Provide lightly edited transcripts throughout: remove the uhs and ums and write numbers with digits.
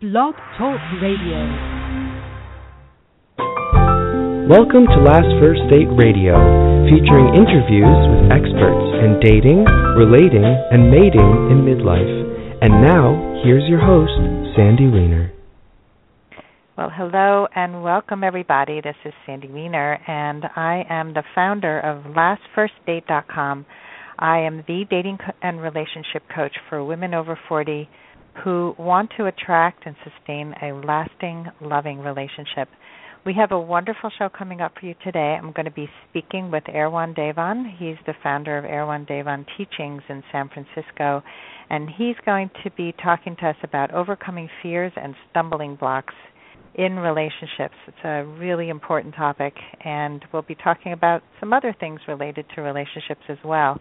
Blog Talk Radio. Welcome to Last First Date Radio, featuring interviews with experts in dating, relating, and mating in midlife. And now, here's your host, Sandy Weiner. Well, hello and welcome, everybody. This is Sandy Weiner, and I am the founder of LastFirstDate.com. I am the dating and relationship coach for women over 40 who want to attract and sustain a lasting, loving relationship. We have a wonderful show coming up for you today. I'm going to be speaking with Erwan Davon. He's the founder of Erwan Davon Teachings in San Francisco, and he's going to be talking to us about overcoming fears and stumbling blocks in relationships. It's a really important topic, and we'll be talking about some other things related to relationships as well.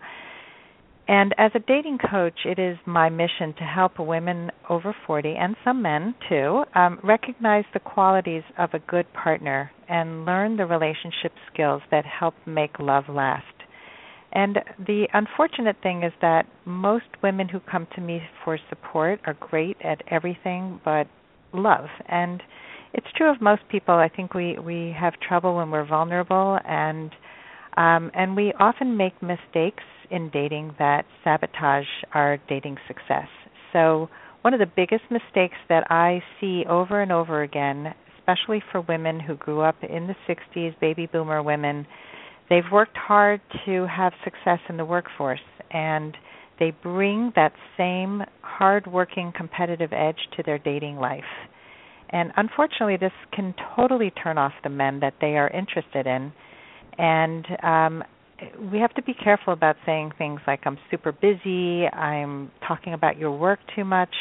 And as a dating coach, it is my mission to help women over 40, and some men too, recognize the qualities of a good partner and learn the relationship skills that help make love last. And the unfortunate thing is that most women who come to me for support are great at everything but love. And it's true of most people. I think we have trouble when we're vulnerable, and we often make mistakes in dating that sabotage our dating success. So one of the biggest mistakes that I see over and over again, especially for women who grew up in the 60s, baby boomer women, they've worked hard to have success in the workforce, and they bring that same hard-working competitive edge to their dating life. And unfortunately, this can totally turn off the men that they are interested in. And we have to be careful about saying things like, I'm super busy, I'm talking about your work too much.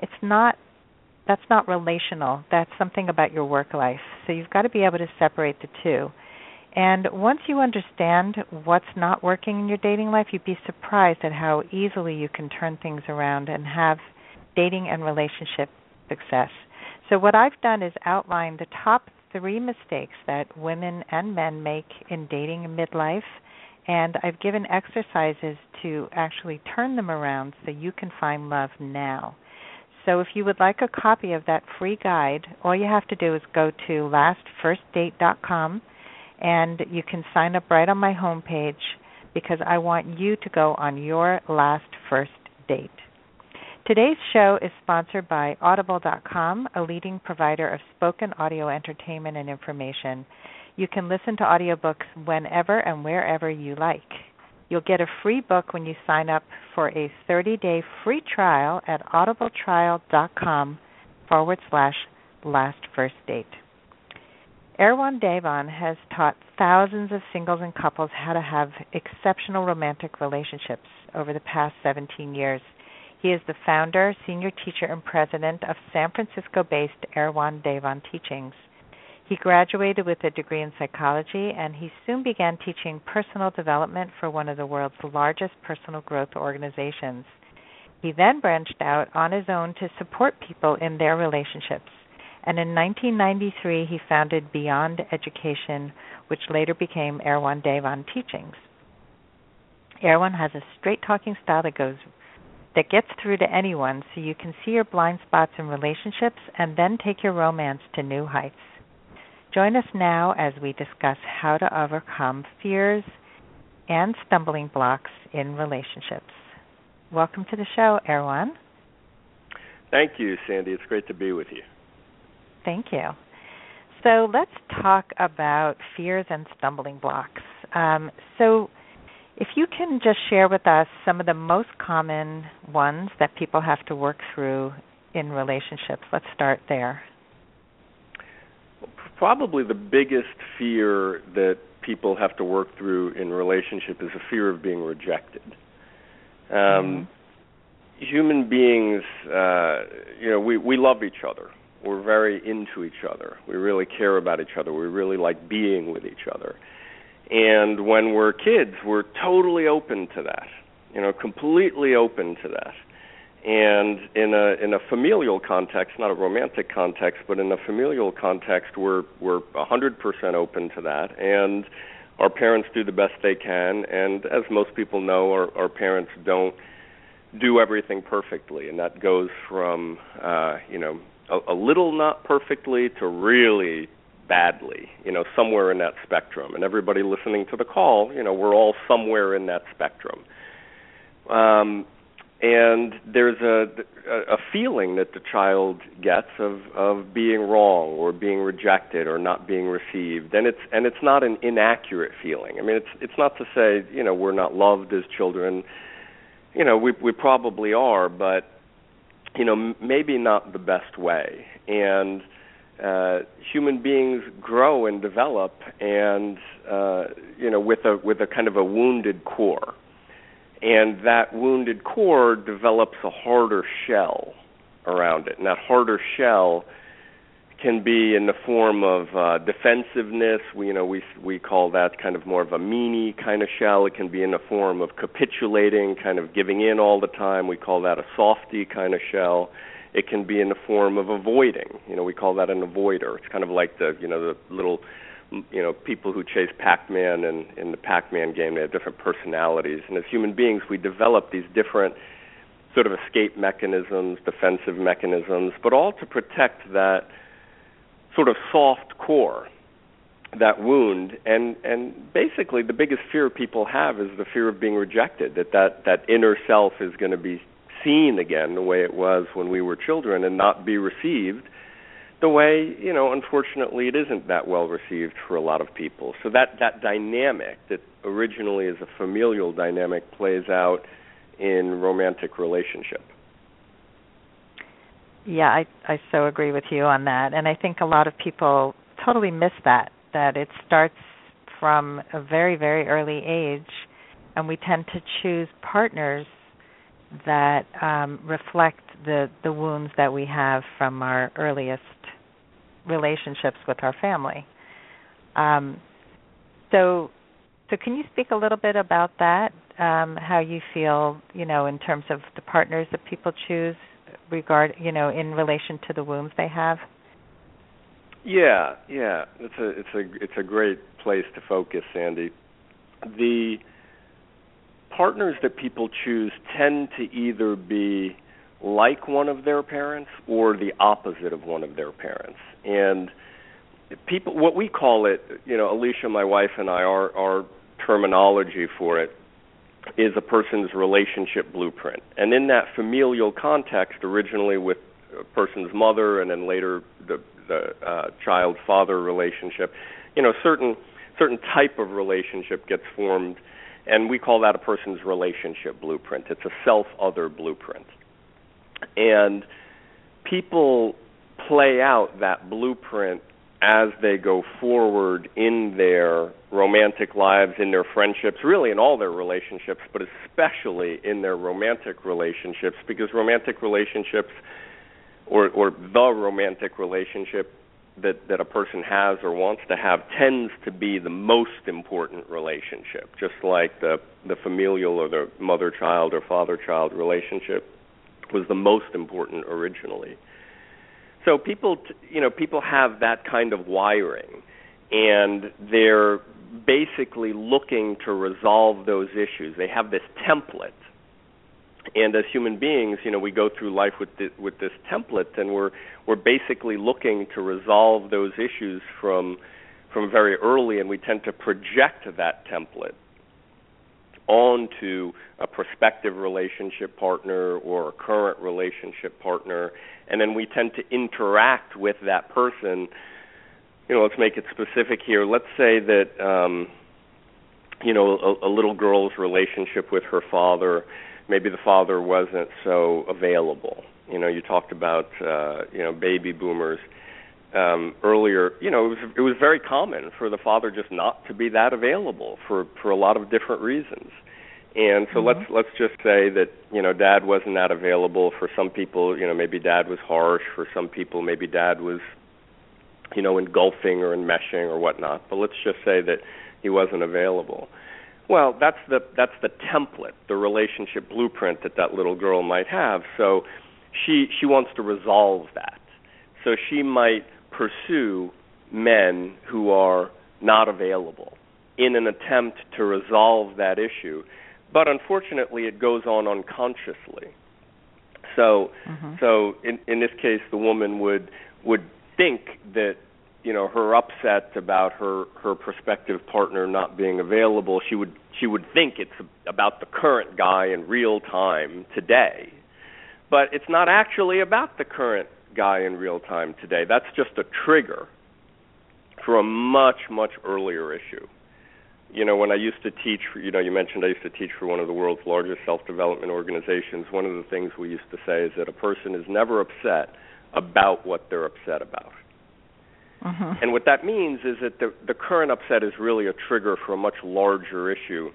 That's not relational. That's something about your work life. So you've got to be able to separate the two. And once you understand what's not working in your dating life, you'd be surprised at how easily you can turn things around and have dating and relationship success. So what I've done is outline the top 3 mistakes that women and men make in dating in midlife, and I've given exercises to actually turn them around so you can find love now. So if you would like a copy of that free guide, all you have to do is go to lastfirstdate.com, and you can sign up right on my homepage because I want you to go on your last first date. Today's show is sponsored by Audible.com, a leading provider of spoken audio entertainment and information. You can listen to audiobooks whenever and wherever you like. You'll get a free book when you sign up for a 30-day free trial at audibletrial.com/lastfirstdate. Erwan Davon has taught thousands of singles and couples how to have exceptional romantic relationships over the past 17 years. He is the founder, senior teacher, and president of San Francisco-based Erwan Davon Teachings. He graduated with a degree in psychology, and he soon began teaching personal development for one of the world's largest personal growth organizations. He then branched out on his own to support people in their relationships. And in 1993, he founded Beyond Education, which later became Erwan Davon Teachings. Erwan has a straight-talking style that gets through to anyone, so you can see your blind spots in relationships and then take your romance to new heights. Join us now as we discuss how to overcome fears and stumbling blocks in relationships. Welcome to the show, Erwan. Thank you, Sandy. It's great to be with you. Thank you. So let's talk about fears and stumbling blocks. If you can just share with us some of the most common ones that people have to work through in relationships, let's start there. Probably the biggest fear that people have to work through in relationship is a fear of being rejected. Human beings, we love each other. We're very into each other. We really care about each other. We really like being with each other. And when we're kids, we're totally open to that, completely open to that. And in a familial context, not a romantic context, but in a familial context, we're 100% open to that. And our parents do the best they can. And as most people know, our parents don't do everything perfectly. And that goes from a little not perfectly to really badly, you know, somewhere in that spectrum. And everybody listening to the call, you know, we're all somewhere in that spectrum. And there's a feeling that the child gets of being wrong or being rejected or not being received, and it's not an inaccurate feeling. I mean, it's not to say, you know, we're not loved as children. You know, we probably are, but, you know, maybe not the best way. And human beings grow and develop, and you know, with a kind of a wounded core. And that wounded core develops a harder shell around it. And that harder shell can be in the form of defensiveness. We call that kind of more of a meanie kind of shell. It can be in the form of capitulating, kind of giving in all the time. We call that a softy kind of shell. It can be in the form of avoiding. You know, we call that an avoider. It's kind of like the little... you know, people who chase Pac-Man and in the Pac-Man game, they have different personalities. And as human beings, we develop these different sort of escape mechanisms, defensive mechanisms, but all to protect that sort of soft core, that wound. And basically the biggest fear people have is the fear of being rejected, that inner self is going to be seen again the way it was when we were children and not be received the way, you know, unfortunately, it isn't that well received for a lot of people. So that dynamic that originally is a familial dynamic plays out in romantic relationship. Yeah, I so agree with you on that. And I think a lot of people totally miss that it starts from a very, very early age, and we tend to choose partners that reflect the wounds that we have from our earliest relationships with our family. So can you speak a little bit about that, how you feel, you know, in terms of the partners that people choose in relation to the wounds they have? Yeah. It's a great place to focus, Sandy. The partners that people choose tend to either be like one of their parents or the opposite of one of their parents. And people, what we call it, you know, Alicia, my wife, and I, our terminology for it is a person's relationship blueprint. And in that familial context, originally with a person's mother and then later the child-father relationship, you know, certain type of relationship gets formed, and we call that a person's relationship blueprint. It's a self-other blueprint. And people play out that blueprint as they go forward in their romantic lives, in their friendships, really in all their relationships, but especially in their romantic relationships, because romantic relationships or the romantic relationship that a person has or wants to have tends to be the most important relationship, just like the familial or the mother-child or father-child relationship was the most important originally. So people have that kind of wiring, and they're basically looking to resolve those issues. They have this template, and as human beings, you know, we go through life with this template, and we're basically looking to resolve those issues from very early, and we tend to project that template onto a prospective relationship partner or a current relationship partner, and then we tend to interact with that person. You know, let's make it specific here. Let's say that, you know, a little girl's relationship with her father, maybe the father wasn't so available. You know, you talked about, you know, baby boomers earlier. You know, it was very common for the father just not to be that available for a lot of different reasons. And so let's just say that, you know, dad wasn't that available. For some people, you know, maybe dad was harsh. For some people, maybe dad was, you know, engulfing or enmeshing or whatnot. But let's just say that he wasn't available. Well, that's the template, the relationship blueprint that little girl might have. So she wants to resolve that. So she might pursue men who are not available in an attempt to resolve that issue. But unfortunately, it goes on unconsciously. So, so in this case, the woman would think that, you know, her upset about her prospective partner not being available, she would think it's about the current guy in real time today, but it's not actually about the current guy in real time today. That's just a trigger for a much, much earlier issue. You know, when I used to teach, you know, you mentioned I used to teach for one of the world's largest self-development organizations. One of the things we used to say is that a person is never upset about what they're upset about. Uh-huh. And what that means is that the current upset is really a trigger for a much larger issue,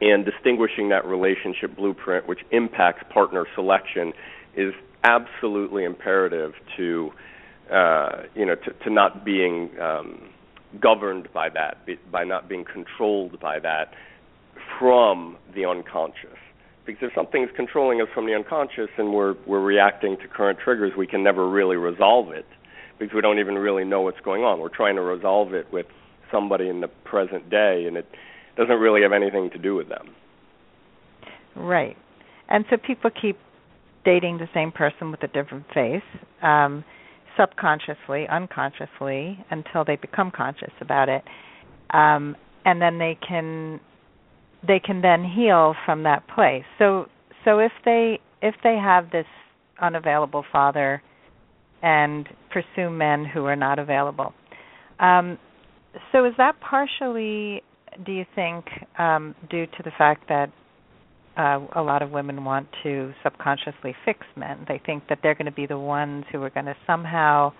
and distinguishing that relationship blueprint, which impacts partner selection, is absolutely imperative to, you know, to not being governed by that, by not being controlled by that from the unconscious. Because if something's controlling us from the unconscious and we're reacting to current triggers, we can never really resolve it because we don't even really know what's going on. We're trying to resolve it with somebody in the present day, and it doesn't really have anything to do with them. Right. And so people keep dating the same person with a different face, subconsciously, unconsciously, until they become conscious about it, and then they can then heal from that place. So if they have this unavailable father and pursue men who are not available, so is that partially, do you think, due to the fact that a lot of women want to subconsciously fix men? They think that they're going to be the ones who are going to somehow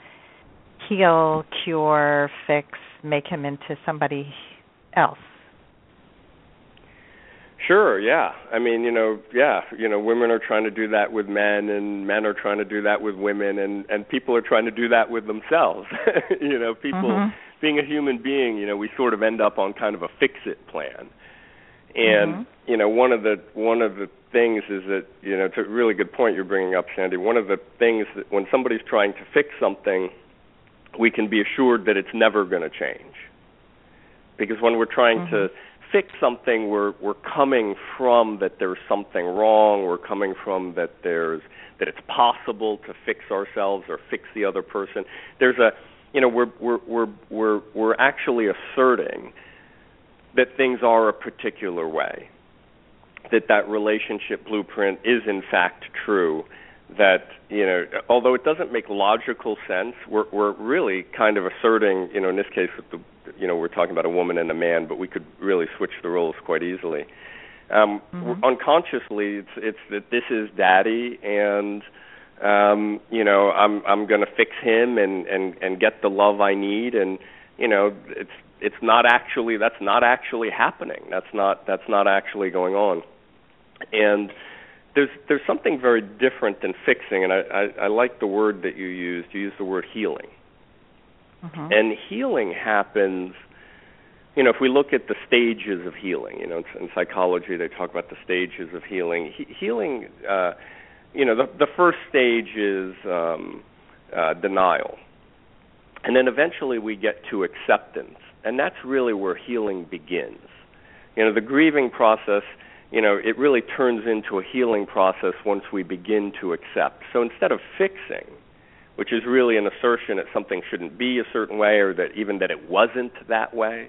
heal, cure, fix, make him into somebody else. Sure, yeah. I mean, women are trying to do that with men, and men are trying to do that with women, and people are trying to do that with themselves. You know, people, being a human being, you know, we sort of end up on kind of a fix-it plan. And, you know, one of the things is that, you know, it's a really good point you're bringing up, Sandy. One of the things that when somebody's trying to fix something, we can be assured that it's never going to change. Because when we're trying to fix something, we're coming from that there's something wrong. We're coming from that it's possible to fix ourselves or fix the other person. There's a, you know, we're actually asserting that things are a particular way, that relationship blueprint is in fact true, that, you know, although it doesn't make logical sense, we're really kind of asserting, you know, in this case, with the, you know, we're talking about a woman and a man, but we could really switch the roles quite easily. Unconsciously, it's that this is daddy, and you know, I'm going to fix him and get the love I need, and, you know, it's not actually, that's not actually happening. That's not actually going on. And there's something very different than fixing, and I like the word that you used. You used the word healing. And healing happens, you know, if we look at the stages of healing, you know, in psychology they talk about the stages of healing. Healing, you know, the first stage is denial. And then eventually we get to acceptance. And that's really where healing begins. You know, the grieving process, you know, it really turns into a healing process once we begin to accept. So instead of fixing, which is really an assertion that something shouldn't be a certain way, or that even that it wasn't that way,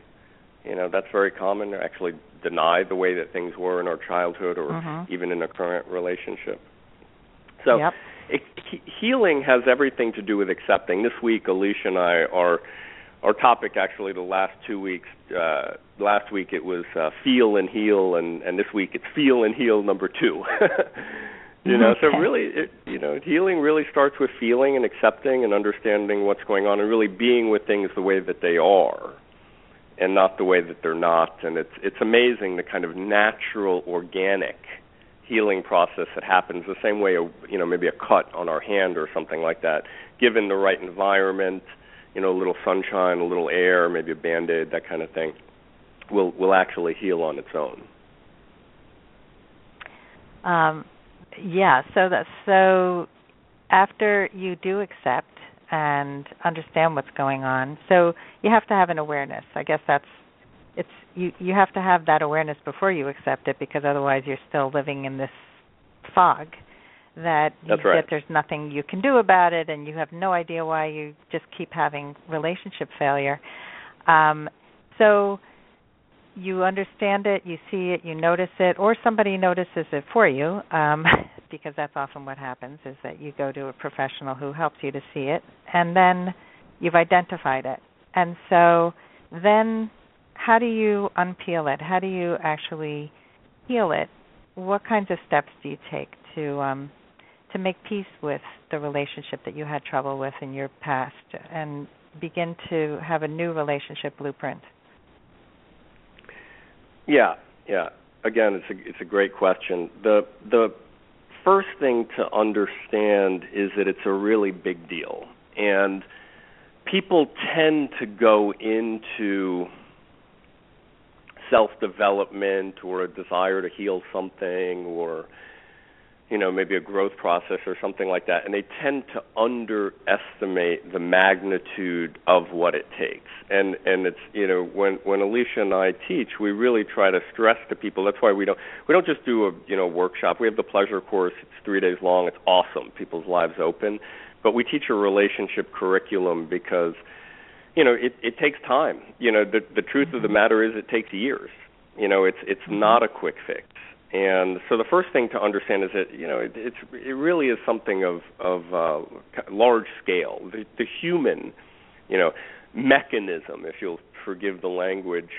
you know, that's very common, to actually deny the way that things were in our childhood or even in a current relationship. So healing has everything to do with accepting. This week, Alicia and I are... Our topic, actually, the last 2 weeks, last week it was feel and heal, and this week it's feel and heal number 2. You know, so really, healing really starts with feeling and accepting and understanding what's going on, and really being with things the way that they are and not the way that they're not. And it's amazing the kind of natural, organic healing process that happens, the same way, you know, maybe a cut on our hand or something like that, given the right environment. You know, a little sunshine, a little air, maybe a Band-Aid, that kind of thing, will actually heal on its own. So after you do accept and understand what's going on, so you have to have an awareness. I guess you have to have that awareness before you accept it, because otherwise you're still living in this fog that, that there's nothing you can do about it and you have no idea why you just keep having relationship failure. So you understand it, you see it, you notice it, or somebody notices it for you, because that's often what happens, is that you go to a professional who helps you to see it, and then you've identified it. And so then how do you unpeel it? How do you actually heal it? What kinds of steps do you take to make peace with the relationship that you had trouble with in your past and begin to have a new relationship blueprint? Yeah. Again, it's a great question. The first thing to understand is that it's a really big deal. And people tend to go into self-development or a desire to heal something or, you know, maybe a growth process or something like that, and they tend to underestimate the magnitude of what it takes. And it's, you know, when Alicia and I teach, we really try to stress to people. That's why we don't just do a, you know, workshop. We have the pleasure course. It's 3 days long. It's awesome. People's lives open. But we teach a relationship curriculum because, you know, it takes time. You know, the truth of the matter is it takes years. You know, it's not a quick fix. And so the first thing to understand is that, you know, it really is something of large scale. The human, you know, mechanism, if you'll forgive the language,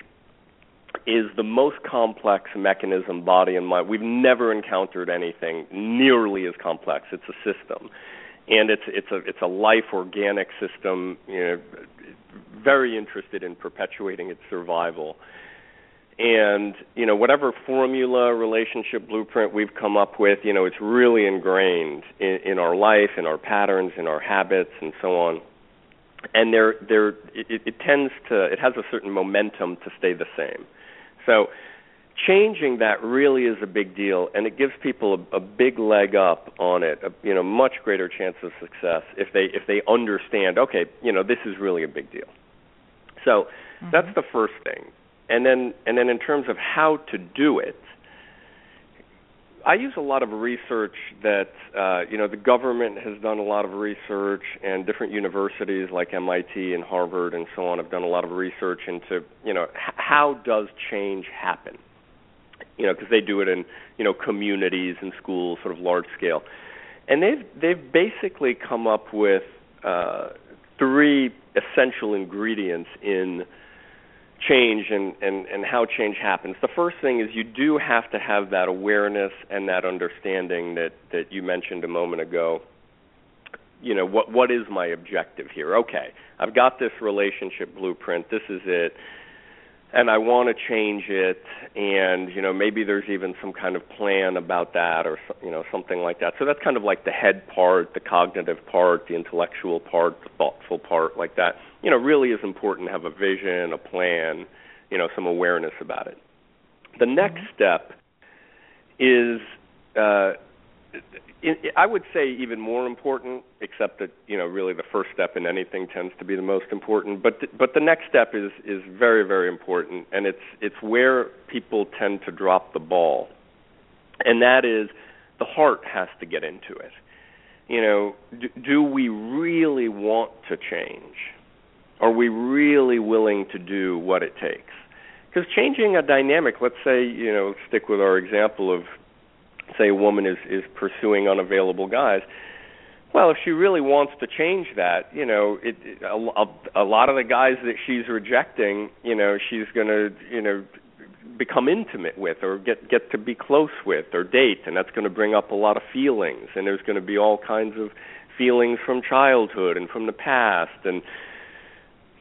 is the most complex mechanism, body and mind. We've never encountered anything nearly as complex. It's a system, and it's a life organic system. You know, very interested in perpetuating its survival. And, you know, whatever formula, relationship blueprint we've come up with, you know, it's really ingrained in our life, in our patterns, in our habits, and so on. And it has a certain momentum to stay the same. So changing that really is a big deal, and it gives people a big leg up on it, you know, much greater chance of success if they understand, okay, you know, this is really a big deal. So that's the first thing. And then in terms of how to do it, I use a lot of research that, you know, the government has done a lot of research, and different universities like MIT and Harvard and so on have done a lot of research into, you know, how does change happen? You know, because they do it in, you know, communities and schools, sort of large scale. And they've basically come up with three essential ingredients in change and how change happens. The first thing is you do have to have that awareness and that understanding that you mentioned a moment ago. You know, what is my objective here? Okay, I've got this relationship blueprint. This is it. And I want to change it. And, you know, maybe there's even some kind of plan about that or, you know, something like that. So that's kind of like the head part, the cognitive part, the intellectual part, the thoughtful part, like that. You know, really is important to have a vision, a plan, you know, some awareness about it. The next step is, I would say even more important, except that, you know, really the first step in anything tends to be the most important. But the next step is very, very important, and it's where people tend to drop the ball, and that is the heart has to get into it. You know, do we really want to change? Are we really willing to do what it takes? Because changing a dynamic, let's say, you know, stick with our example of, say, a woman is pursuing unavailable guys. Well, if she really wants to change that, you know, a lot of the guys that she's rejecting, you know, she's going to, you know, become intimate with or get to be close with or date, and that's going to bring up a lot of feelings, and there's going to be all kinds of feelings from childhood and from the past, and,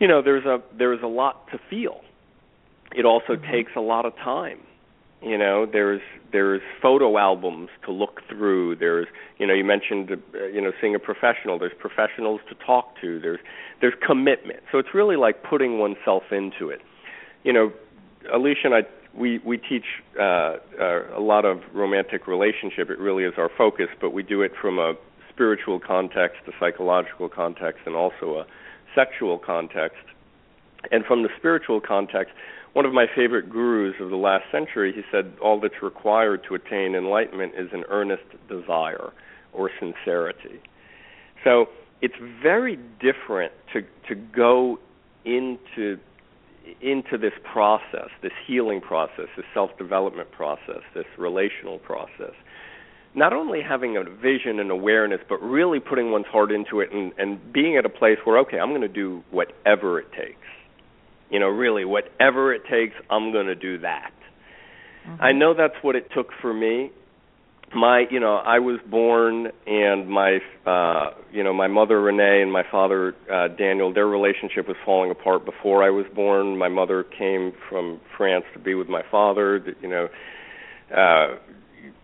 you know, there's a lot to feel. It also takes a lot of time. You know, there's photo albums to look through. There's, you know, you mentioned, you know, seeing a professional. There's professionals to talk to. There's commitment. So it's really like putting oneself into it. You know, Alicia and I, we teach a lot of romantic relationship. It really is our focus, but we do it from a spiritual context, a psychological context, and also a sexual context. And from the spiritual context, one of my favorite gurus of the last century, he said, all that's required to attain enlightenment is an earnest desire or sincerity. So it's very different to go into this process, this healing process, this self-development process, this relational process, not only having a vision and awareness, but really putting one's heart into it and being at a place where, okay, I'm going to do whatever it takes. You know, really, whatever it takes, I'm going to do that. Mm-hmm. I know that's what it took for me. I was born, and my mother, Renee, and my father, Daniel, their relationship was falling apart before I was born. My mother came from France to be with my father, and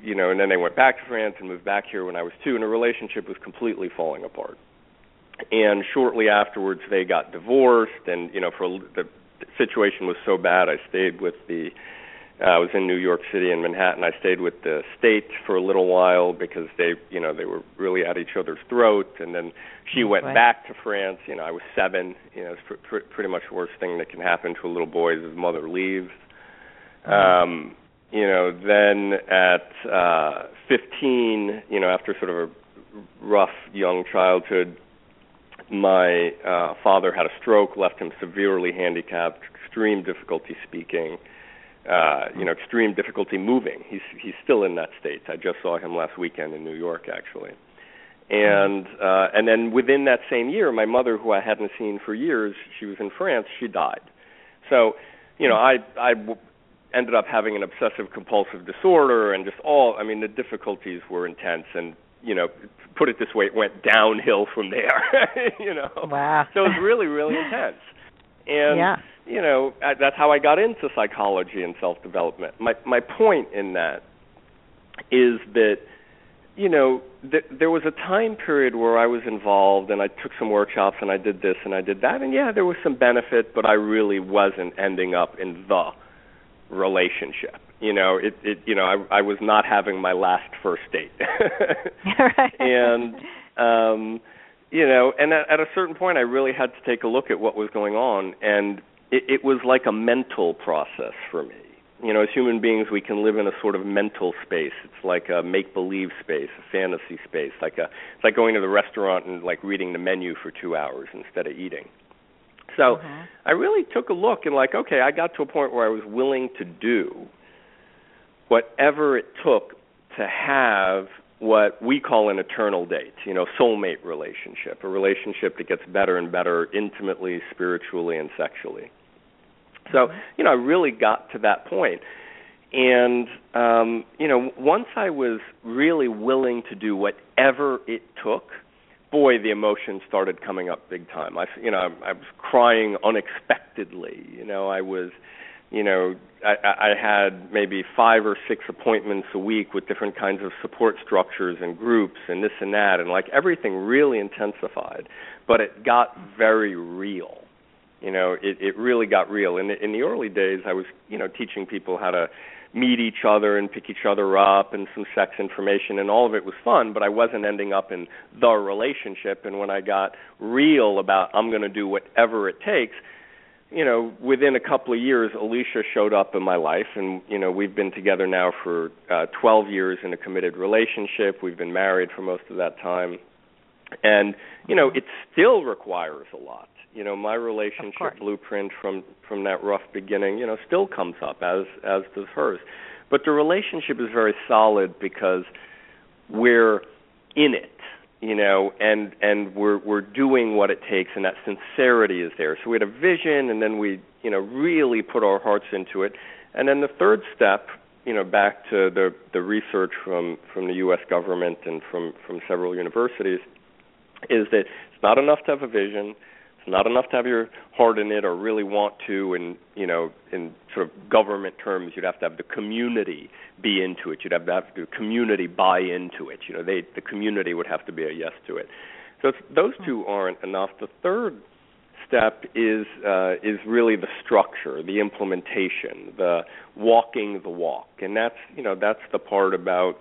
then they went back to France and moved back here when I was 2, and the relationship was completely falling apart. And shortly afterwards, they got divorced, and, you know, the situation was so bad, I was in New York City and Manhattan. I stayed with the state for a little while because they were really at each other's throat. And then she went back to France. You know, I was 7. You know, it's pretty much the worst thing that can happen to a little boy is his mother leaves. Mm-hmm. Then at 15, after sort of a rough young childhood, my father had a stroke, left him severely handicapped, extreme difficulty speaking. Extreme difficulty moving. He's still in that state. I just saw him last weekend in New York, actually. And then within that same year, my mother, who I hadn't seen for years, she was in France, she died. So, I ended up having an obsessive-compulsive disorder and just the difficulties were intense and, put it this way, it went downhill from there, Wow. So it was really, really intense. And, that's how I got into psychology and self-development. My point in that is that, there was a time period where I was involved and I took some workshops and I did this and I did that. And, yeah, there was some benefit, but I really wasn't ending up in the relationship. I was not having my last first date. Right. And, and at a certain point, I really had to take a look at what was going on, and it was like a mental process for me. As human beings, we can live in a sort of mental space. It's like a make-believe space, a fantasy space. It's like going to the restaurant and like reading the menu for 2 hours instead of eating. So I really took a look and I got to a point where I was willing to do whatever it took to have what we call an eternal date, soulmate relationship, a relationship that gets better and better intimately, spiritually, and sexually. So, I really got to that point. And, once I was really willing to do whatever it took, boy, the emotions started coming up big time. I was crying unexpectedly. I had maybe 5 or 6 appointments a week with different kinds of support structures and groups and this and that, and everything really intensified, but it got very real. It really got real. In the early days, I was, teaching people how to meet each other and pick each other up and some sex information, and all of it was fun, but I wasn't ending up in the relationship. And when I got real about I'm going to do whatever it takes, within a couple of years, Alicia showed up in my life, and, we've been together now for 12 years in a committed relationship. We've been married for most of that time. And, it still requires a lot. My relationship blueprint from that rough beginning, still comes up, as does hers. But the relationship is very solid because we're in it. And we're doing what it takes, and that sincerity is there. So we had a vision, and then we, really put our hearts into it. And then the third step, back to the research from the U.S. government and from several universities, is that it's not enough to have a vision. It's not enough to have your heart in it or really want to. And, in sort of government terms, you'd have to have the community be into it. You'd have to have the community buy into it. The community would have to be a yes to it. So those two aren't enough. The third step is really the structure, the implementation, the walking the walk. And that's the part about,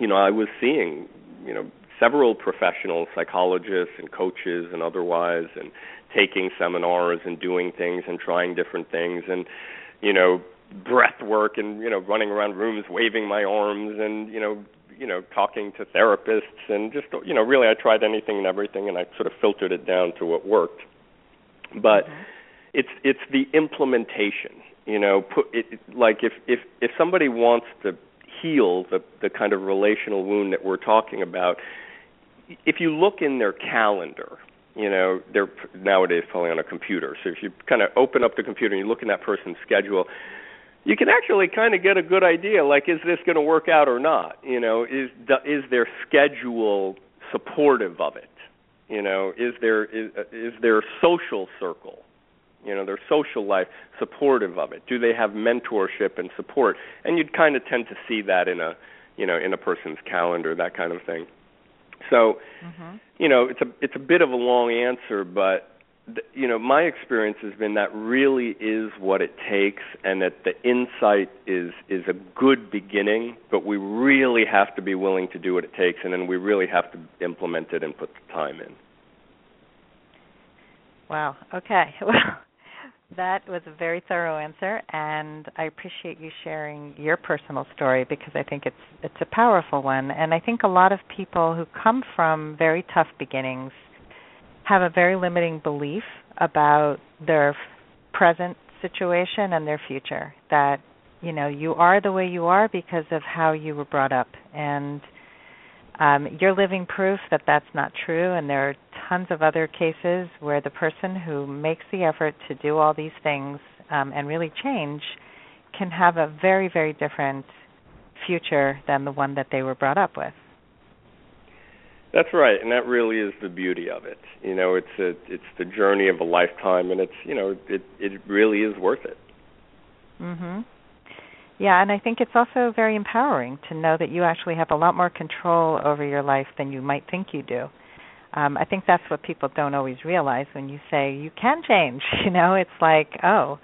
I was seeing, several professional psychologists and coaches and otherwise, and taking seminars and doing things and trying different things and, breath work and, you know, running around rooms waving my arms and, you know, talking to therapists and just, you know, really I tried anything and everything and I sort of filtered it down to what worked. But it's the implementation, you know, like if somebody wants to heal the kind of relational wound that we're talking about, if you look in their calendar, you know, they're nowadays probably on a computer. So if you kind of open up the computer and you look in that person's schedule, you can actually kind of get a good idea, like, is this going to work out or not? You know, is their schedule supportive of it? You know, is their social circle, you know, their social life supportive of it? Do they have mentorship and support? And you'd kind of tend to see that in a person's calendar, that kind of thing. So, you know, it's a bit of a long answer, but you know, my experience has been that really is what it takes, and that the insight is a good beginning, but we really have to be willing to do what it takes, and then we really have to implement it and put the time in. Wow. Okay. Well, that was a very thorough answer, and I appreciate you sharing your personal story because I think it's a powerful one, and I think a lot of people who come from very tough beginnings have a very limiting belief about their present situation and their future, that, you know, you are the way you are because of how you were brought up. And you're living proof that that's not true, and there are tons of other cases where the person who makes the effort to do all these things and really change can have a very, very different future than the one that they were brought up with. That's right, and that really is the beauty of it. You know, it's the journey of a lifetime, and it's, you know, it really is worth it. Mhm. Yeah, and I think it's also very empowering to know that you actually have a lot more control over your life than you might think you do. I think that's what people don't always realize when you say you can change. You know, it's like, oh,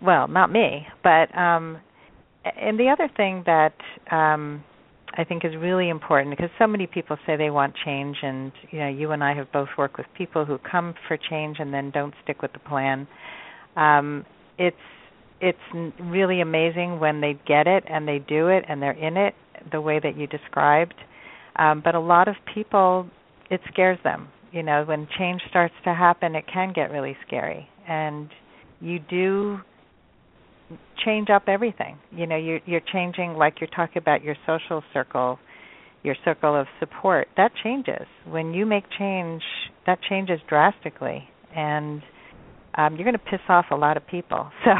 well, not me. But and the other thing that I think is really important, because so many people say they want change, and you know, you and I have both worked with people who come for change and then don't stick with the plan. It's really amazing when they get it and they do it and they're in it the way that you described. But a lot of people, it scares them. You know, when change starts to happen, it can get really scary, and you do change up everything. You know, you're changing, like you're talking about your social circle, your circle of support. That changes. When you make change, that changes drastically, and you're going to piss off a lot of people. So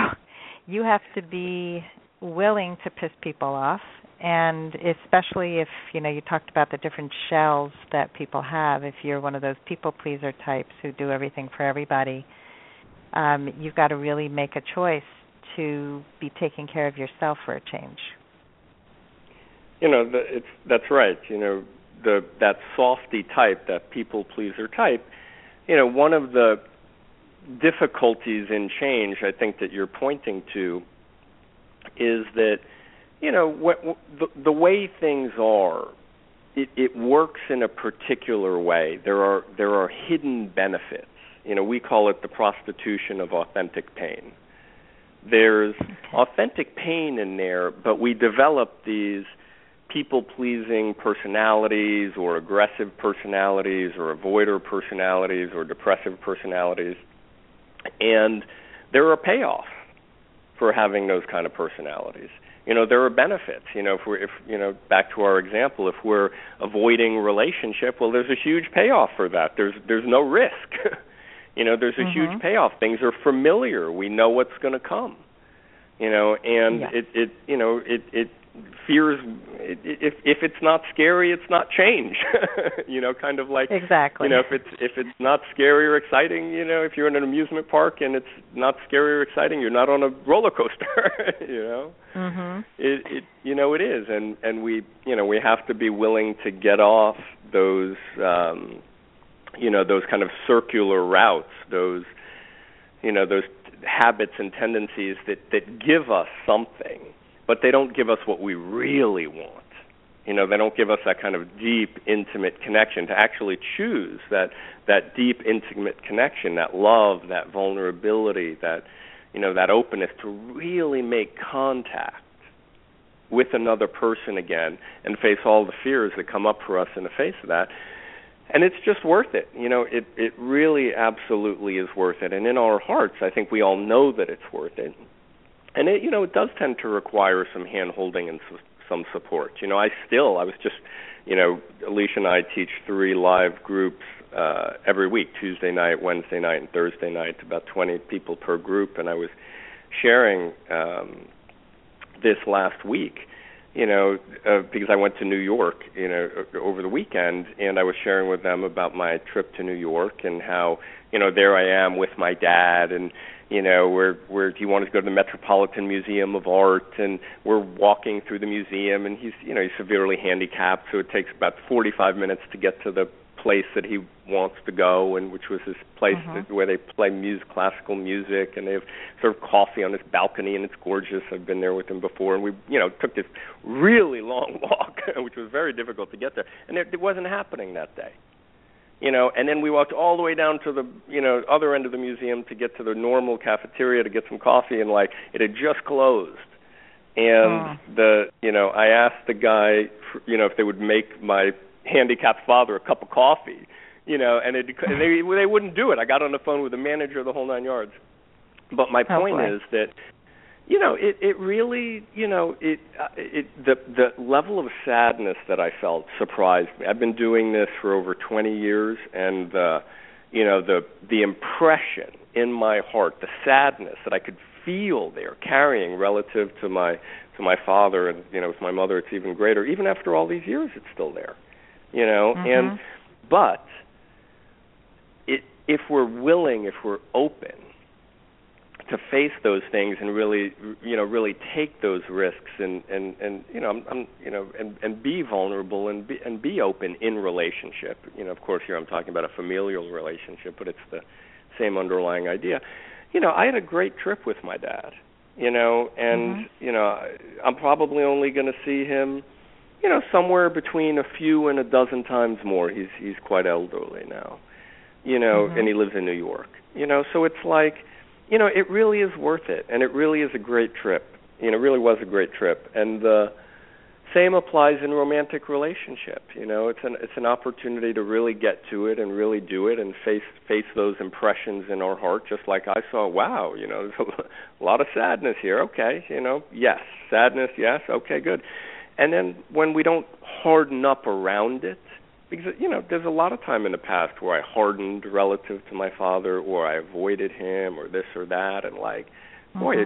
you have to be willing to piss people off, and especially if, you know, you talked about the different shells that people have. If you're one of those people-pleaser types who do everything for everybody, you've got to really make a choice to be taking care of yourself for a change. You know, that's right. You know, that softy type, that people-pleaser type, you know, one of the difficulties in change, I think, that you're pointing to is that, you know, the way things are, it works in a particular way. There are hidden benefits. You know, we call it the prostitution of authentic pain. There's authentic pain in there, but we develop these people-pleasing personalities or aggressive personalities or avoider personalities or depressive personalities, and there are payoffs for having those kind of personalities. You know, there are benefits. You know, if back to our example, if we're avoiding relationship, well, there's a huge payoff for that. There's no risk. You know, there's a huge payoff. Things are familiar. We know what's going to come. You know, and fears. If it's not scary, it's not change. You know, kind of like exactly. You know, if it's not scary or exciting, you know, if you're in an amusement park and it's not scary or exciting, you're not on a roller coaster. You know, it is, and we have to be willing to get off those. You know, those kind of circular routes, those habits and tendencies that give us something, but they don't give us what we really want. You know, they don't give us that kind of deep, intimate connection, to actually choose that deep, intimate connection, that love, that vulnerability, that, you know, that openness to really make contact with another person again and face all the fears that come up for us in the face of that. And it's just worth it. You know, it really absolutely is worth it. And in our hearts, I think we all know that it's worth it. And, it, you know, it does tend to require some hand-holding and some support. You know, I was just, you know, Alicia and I teach 3 live groups every week, Tuesday night, Wednesday night, and Thursday night, about 20 people per group. And I was sharing this last week, you know, because I went to New York, you know, over the weekend, and I was sharing with them about my trip to New York and how, you know, there I am with my dad, and, you know, we're do you want to go to the Metropolitan Museum of Art? And we're walking through the museum, and he's, you know, he's severely handicapped, so it takes about 45 minutes to get to the place that he wants to go, and which was this place where they play classical music, and they have sort of coffee on this balcony, and it's gorgeous. I've been there with him before, and we, you know, took this really long walk, which was very difficult to get there, and it wasn't happening that day. You know, and then we walked all the way down to the, you know, other end of the museum to get to the normal cafeteria to get some coffee, and, like, it had just closed. And the, you know, I asked the guy, you know, if they would make my handicapped father a cup of coffee, you know, and they wouldn't do it. I got on the phone with the manager, the whole 9 yards. But my point is that, you know, it really, you know, the level of sadness that I felt surprised me. I've been doing this for over 20 years, and, you know, the impression in my heart, the sadness that I could feel there carrying relative to my father, and, you know, with my mother, it's even greater. Even after all these years, it's still there, you know. But if we're willing, if we're open to face those things and really, you know, really take those risks and you know, I'm you know, and be vulnerable and be open in relationship. You know, of course, here I'm talking about a familial relationship, but it's the same underlying idea. You know, I had a great trip with my dad. You know, and you know, I'm probably only going to see him, you know, somewhere between a few and a dozen times more. He's quite elderly now. You know, and he lives in New York. You know, so it's like, you know, it really is worth it, and it really is a great trip. You know, it really was a great trip, and the same applies in romantic relationship. You know, it's an opportunity to really get to it and really do it and face those impressions in our heart. Just like I saw, wow, you know, there's a lot of sadness here. Okay, you know, yes, sadness, yes, okay, good. And then when we don't harden up around it, because, you know, there's a lot of time in the past where I hardened relative to my father, or I avoided him, or this or that, and, like, boy, it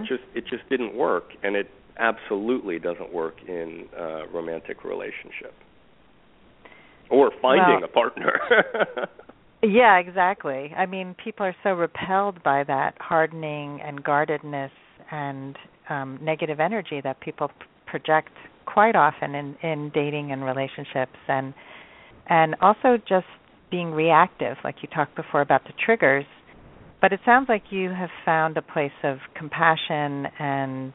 just didn't work, and it absolutely doesn't work in a romantic relationship. Or finding a partner. Yeah, exactly. I mean, people are so repelled by that hardening and guardedness and negative energy that people project quite often in dating and relationships, and also just being reactive, like you talked before about the triggers. But it sounds like you have found a place of compassion and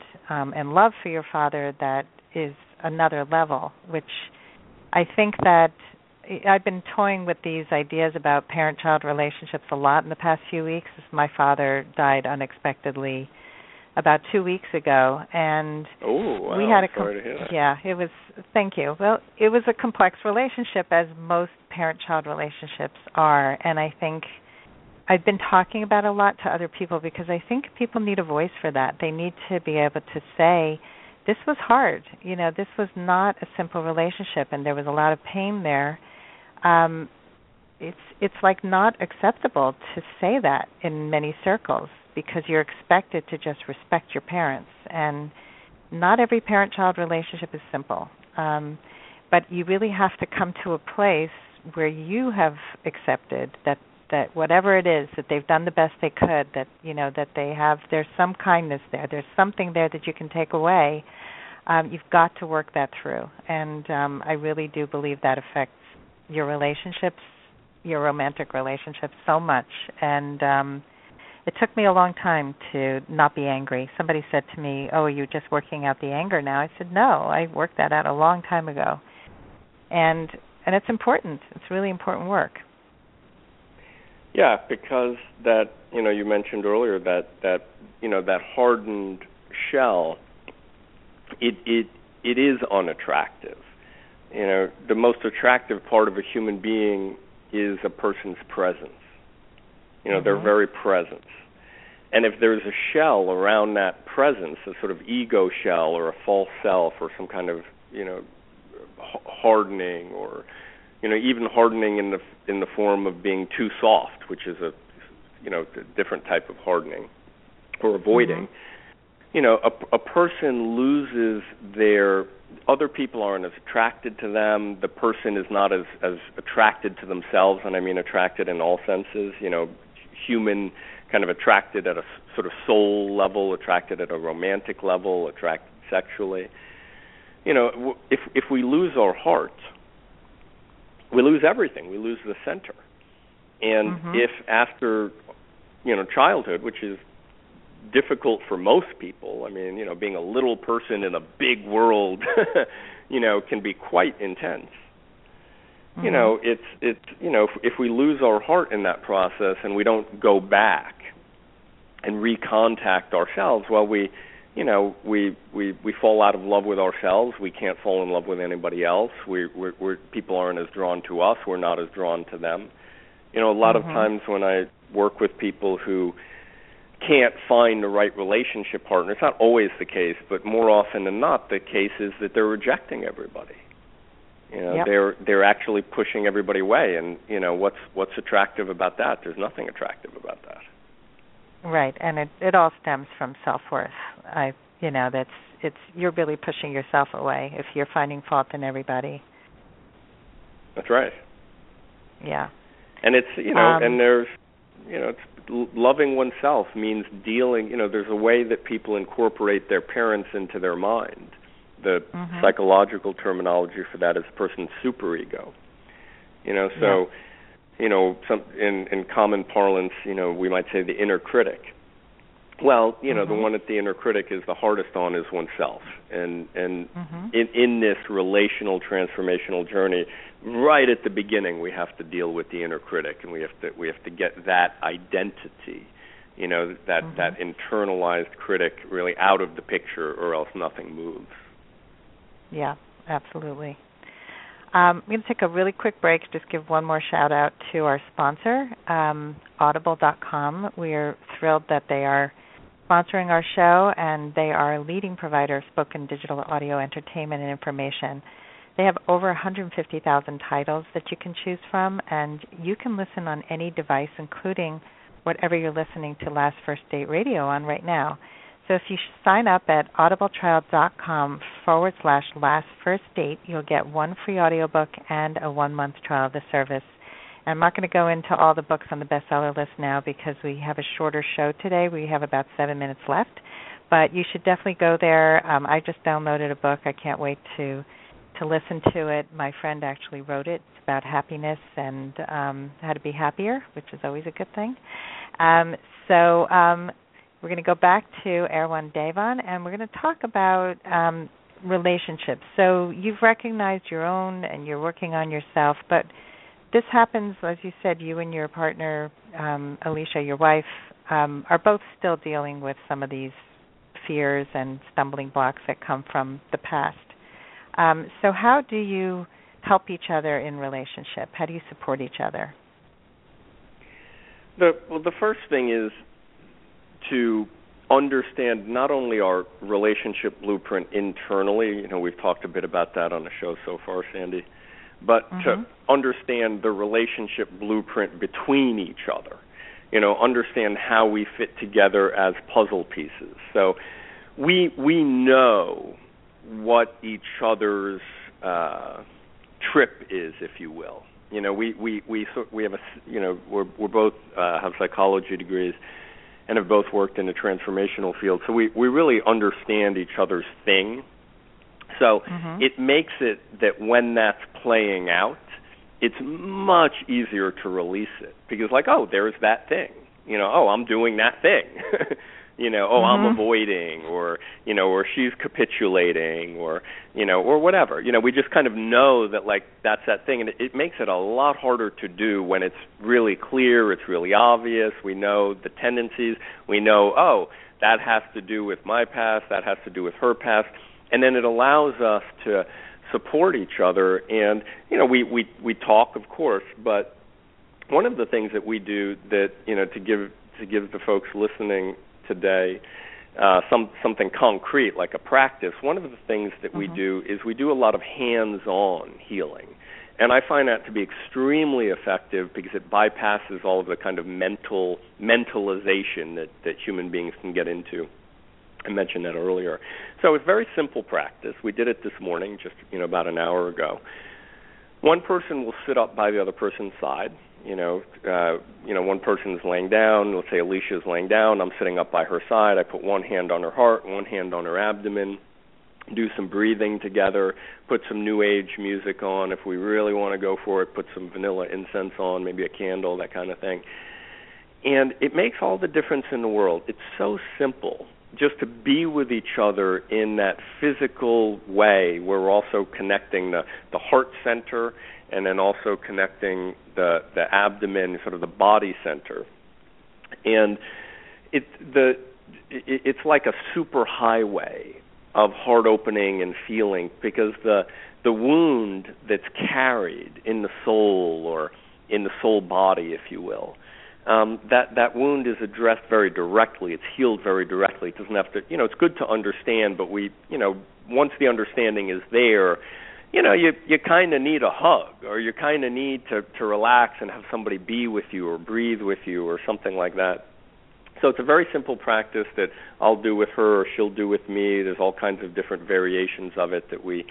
love for your father that is another level, which I think that I've been toying with these ideas about parent-child relationships a lot in the past few weeks. My father died unexpectedly about 2 weeks ago, and we had sorry to hear that. Yeah, it was. Thank you. Well, it was a complex relationship, as most parent-child relationships are, and I think I've been talking about a lot to other people because I think people need a voice for that. They need to be able to say, "This was hard. You know, this was not a simple relationship, and there was a lot of pain there." It's like not acceptable to say that in many circles, because you're expected to just respect your parents. And not every parent-child relationship is simple. But you really have to come to a place where you have accepted that whatever it is, that they've done the best they could, that, you know, that they have, there's some kindness there, there's something there that you can take away. You've got to work that through. And I really do believe that affects your relationships, your romantic relationships so much. And it took me a long time to not be angry. Somebody said to me, "Oh, you're just working out the anger now." I said, "No, I worked that out a long time ago." And it's important. It's really important work. Yeah, because that, you know, you mentioned earlier that you know, that hardened shell, it is unattractive. You know, the most attractive part of a human being is a person's presence. You know, mm-hmm. their very presence. And if there's a shell around that presence, a sort of ego shell or a false self or some kind of, you know, hardening, or, you know, even hardening in the form of being too soft, which is a, you know, different type of hardening or avoiding, mm-hmm. you know, a person loses their, other people aren't as attracted to them, the person is not as attracted to themselves, and I mean attracted in all senses, you know, human, kind of attracted at a sort of soul level, attracted at a romantic level, attracted sexually. You know, if we lose our heart, we lose everything. We lose the center. And mm-hmm. if after, you know, childhood, which is difficult for most people, I mean, you know, being a little person in a big world, you know, can be quite intense. You know, it's you know, if we lose our heart in that process and we don't go back and recontact ourselves, well, we, you know, we fall out of love with ourselves. We can't fall in love with anybody else. We're people aren't as drawn to us. We're not as drawn to them. You know, a lot mm-hmm. of times when I work with people who can't find the right relationship partner, it's not always the case, but more often than not, the case is that they're rejecting everybody. You know, yep. they're actually pushing everybody away, and you know what's attractive about that? There's nothing attractive about that. Right, and it all stems from self-worth. You're really pushing yourself away if you're finding fault in everybody. That's right. Yeah. And it's and there's it's loving oneself means dealing. You know, there's a way that people incorporate their parents into their mind. The mm-hmm. psychological terminology for that is a person's superego. You know, so, yeah. you know, in common parlance, you know, we might say the inner critic. Well, you mm-hmm. know, the one that the inner critic is the hardest on is oneself. And mm-hmm. in this relational transformational journey, right at the beginning, we have to deal with the inner critic, and we have to get that identity, you know, that, mm-hmm. that internalized critic really out of the picture, or else nothing moves. Yeah, absolutely. I'm going to take a really quick break, just give one more shout-out to our sponsor, Audible.com. We are thrilled that they are sponsoring our show, and they are a leading provider of spoken digital audio entertainment and information. They have over 150,000 titles that you can choose from, and you can listen on any device, including whatever you're listening to Last First Date Radio on right now. So if you sign up at audibletrial.com/lastfirstdate, you'll get one free audiobook and a 1-month trial of the service. And I'm not going to go into all the books on the bestseller list now because we have a shorter show today. We have about 7 minutes left. But you should definitely go there. I just downloaded a book. I can't wait to listen to it. My friend actually wrote it. It's about happiness and how to be happier, which is always a good thing. We're going to go back to Erwan Davon, and we're going to talk about relationships. So you've recognized your own, and you're working on yourself, but this happens, as you said, you and your partner, Alicia, your wife, are both still dealing with some of these fears and stumbling blocks that come from the past. So how do you help each other in relationship? How do you support each other? The first thing is, to understand not only our relationship blueprint internally, you know, we've talked a bit about that on the show so far, Sandy, but mm-hmm. to understand the relationship blueprint between each other, you know, understand how we fit together as puzzle pieces. So we know what each other's trip is, if you will. You know, we have a, you know, we're both have psychology degrees, and have both worked in the transformational field. So we really understand each other's thing. So mm-hmm. it makes it that when that's playing out, it's much easier to release it. Because like, oh, there's that thing. You know, oh, I'm doing that thing. you know, oh, mm-hmm. I'm avoiding, or, you know, or she's capitulating, or, you know, or whatever. You know, we just kind of know that, like, that's that thing, and it makes it a lot harder to do when it's really clear, it's really obvious, we know the tendencies, we know, oh, that has to do with my past, that has to do with her past, and then it allows us to support each other. And, you know, we talk, of course, but one of the things that we do that, you know, to give the folks listening today something concrete, like a practice, one of the things that mm-hmm. we do is we do a lot of hands-on healing. And I find that to be extremely effective because it bypasses all of the kind of mentalization that human beings can get into. I mentioned that earlier. So it's very simple practice. We did it this morning, just, you know, about an hour ago. One person will sit up by the other person's side. You know, one person's laying down. Let's say Alicia's laying down. I'm sitting up by her side. I put one hand on her heart, one hand on her abdomen. Do some breathing together, put some New Age music on. If we really want to go for it, put some vanilla incense on, maybe a candle, that kind of thing. And it makes all the difference in the world. It's so simple just to be with each other in that physical way where we're also connecting the heart center and then also connecting the abdomen, sort of the body center. And it's like a super highway of heart opening and feeling, because the wound that's carried in the soul, or in the soul body, if you will, that wound is addressed very directly. It's healed very directly. It doesn't have to, you know, it's good to understand, but we, you know, once the understanding is there, you know, you kind of need a hug, or you kind of need to relax and have somebody be with you or breathe with you or something like that. So it's a very simple practice that I'll do with her or she'll do with me. There's all kinds of different variations of it that we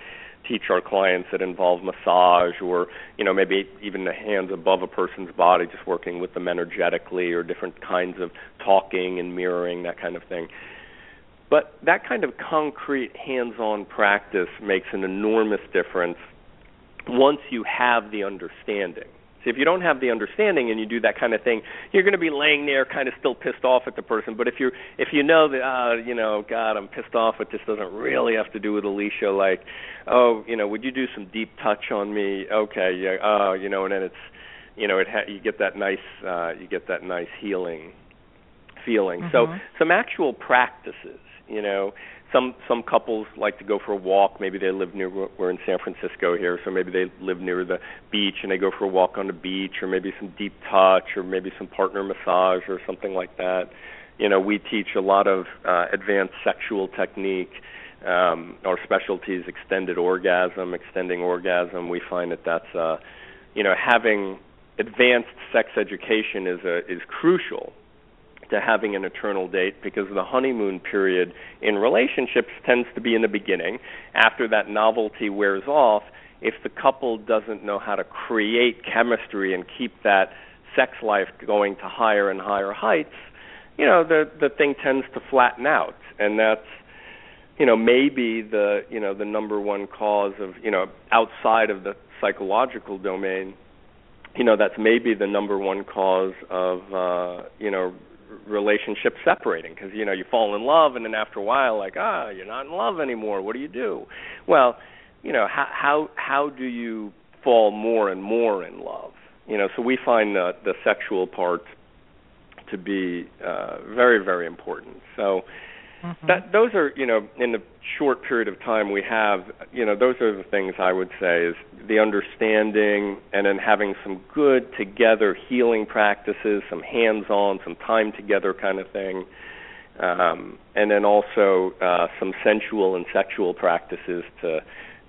teach our clients that involve massage, or, you know, maybe even the hands above a person's body, just working with them energetically, or different kinds of talking and mirroring, that kind of thing. But that kind of concrete hands-on practice makes an enormous difference once you have the understanding. So if you don't have the understanding and you do that kind of thing, you're going to be laying there kind of still pissed off at the person. But if you know that, you know, God, I'm pissed off, but this doesn't really have to do with Alicia, like, oh, you know, would you do some deep touch on me? Okay, yeah, you know, and then it's, you know, you get that nice healing feeling. Mm-hmm. So some actual practices, you know. Some couples like to go for a walk. Maybe they live near, we're in San Francisco here, so maybe they live near the beach and they go for a walk on the beach, or maybe some deep touch, or maybe some partner massage or something like that. You know, we teach a lot of advanced sexual technique. Our specialty is extended orgasm, extending orgasm. We find that that's, you know, having advanced sex education is crucial to having an eternal date, because the honeymoon period in relationships tends to be in the beginning. After that novelty wears off, if the couple doesn't know how to create chemistry and keep that sex life going to higher and higher heights, you know, the thing tends to flatten out. And that's, you know, maybe the, you know, the number one cause of, you know, outside of the psychological domain, you know, that's maybe the number one cause of, you know, relationship separating, because, you know, you fall in love and then after a while, like, you're not in love anymore, what do you do? Well, you know, how do you fall more and more in love? You know, so we find the sexual part to be very, very important. So mm-hmm. those are, you know, in the short period of time we have, you know, those are the things I would say is the understanding, and then having some good together healing practices, some hands-on, some time together kind of thing, and then also some sensual and sexual practices to,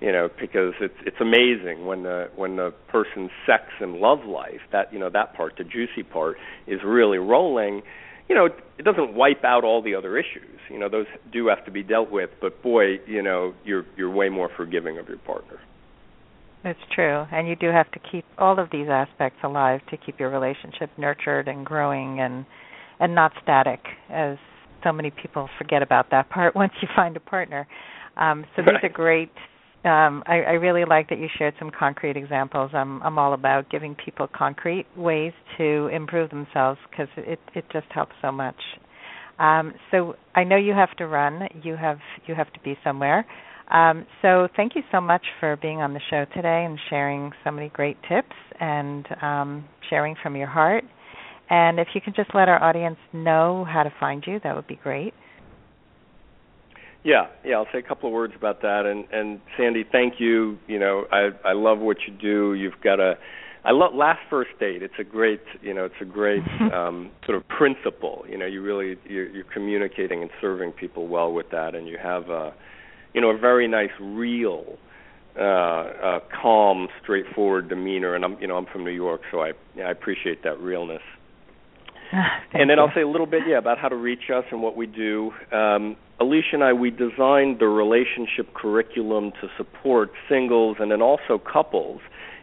you know, because it's amazing when the person's sex and love life, that, you know, that part, the juicy part, is really rolling. You know, it doesn't wipe out all the other issues. You know, those do have to be dealt with, but boy, you know, you're way more forgiving of your partner. That's true, and you do have to keep all of these aspects alive to keep your relationship nurtured and growing and not static, as so many people forget about that part once you find a partner. So these are great. I really like that you shared some concrete examples. I'm all about giving people concrete ways to improve themselves, because it just helps so much. So I know you have to run. You have to be somewhere. So thank you so much for being on the show today and sharing so many great tips and sharing from your heart. And if you can just let our audience know how to find you, that would be great. Yeah, I'll say a couple of words about that. And Sandy, thank you. You know, I love what you do. You've got I love Last First Date. It's a great, sort of principle. You know, you're communicating and serving people well with that, and you have a very nice, real, calm, straightforward demeanor. And I'm from New York, so I appreciate that realness. And then I'll say a little bit, about how to reach us and what we do. Alicia and I, we designed the relationship curriculum to support singles and then also couples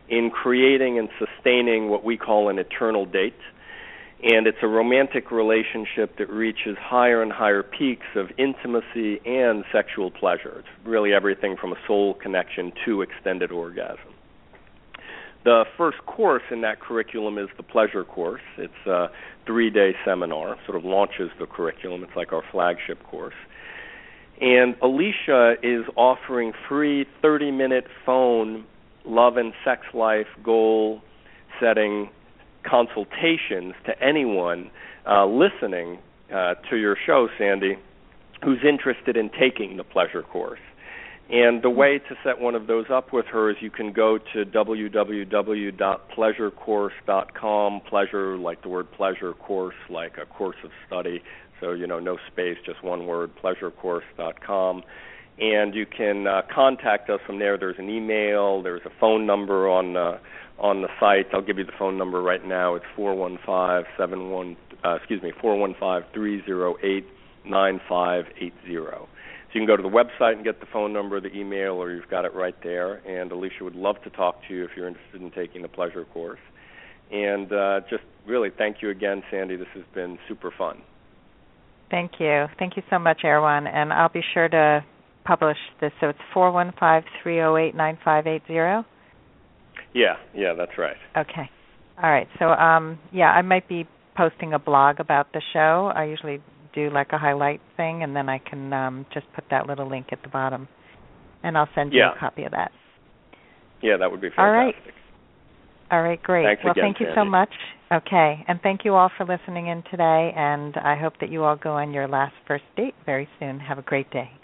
in creating and sustaining what we call an eternal date. And it's a romantic relationship that reaches higher and higher peaks of intimacy and sexual pleasure. It's really everything from a soul connection to extended orgasm. The first course in that curriculum is the Pleasure Course. It's a 3-day seminar, sort of launches the curriculum. It's like our flagship course. And Alicia is offering free 30-minute phone love and sex life goal-setting consultations to anyone listening to your show, Sandy, who's interested in taking the Pleasure Course. And the way to set one of those up with her is you can go to www.pleasurecourse.com, pleasure, like the word pleasure, course, like a course of study, so, no space, just one word, pleasurecourse.com. And you can contact us from there. There's an email. There's a phone number on the site. I'll give you the phone number right now. It's 415-308-9580. So you can go to the website and get the phone number, the email, or you've got it right there. And Alicia would love to talk to you if you're interested in taking the Pleasure Course. And just really thank you again, Sandy. This has been super fun. Thank you. Thank you so much, Erwan. And I'll be sure to publish this. So it's 415-308-9580? Yeah, that's right. Okay. All right. So, I might be posting a blog about the show. I usually do like a highlight thing, and then I can just put that little link at the bottom, and I'll send you a copy of that. Yeah, that would be fantastic. All right, great. Thanks again, thank you, Sandy, so much. Okay, and thank you all for listening in today, and I hope that you all go on your last first date very soon. Have a great day.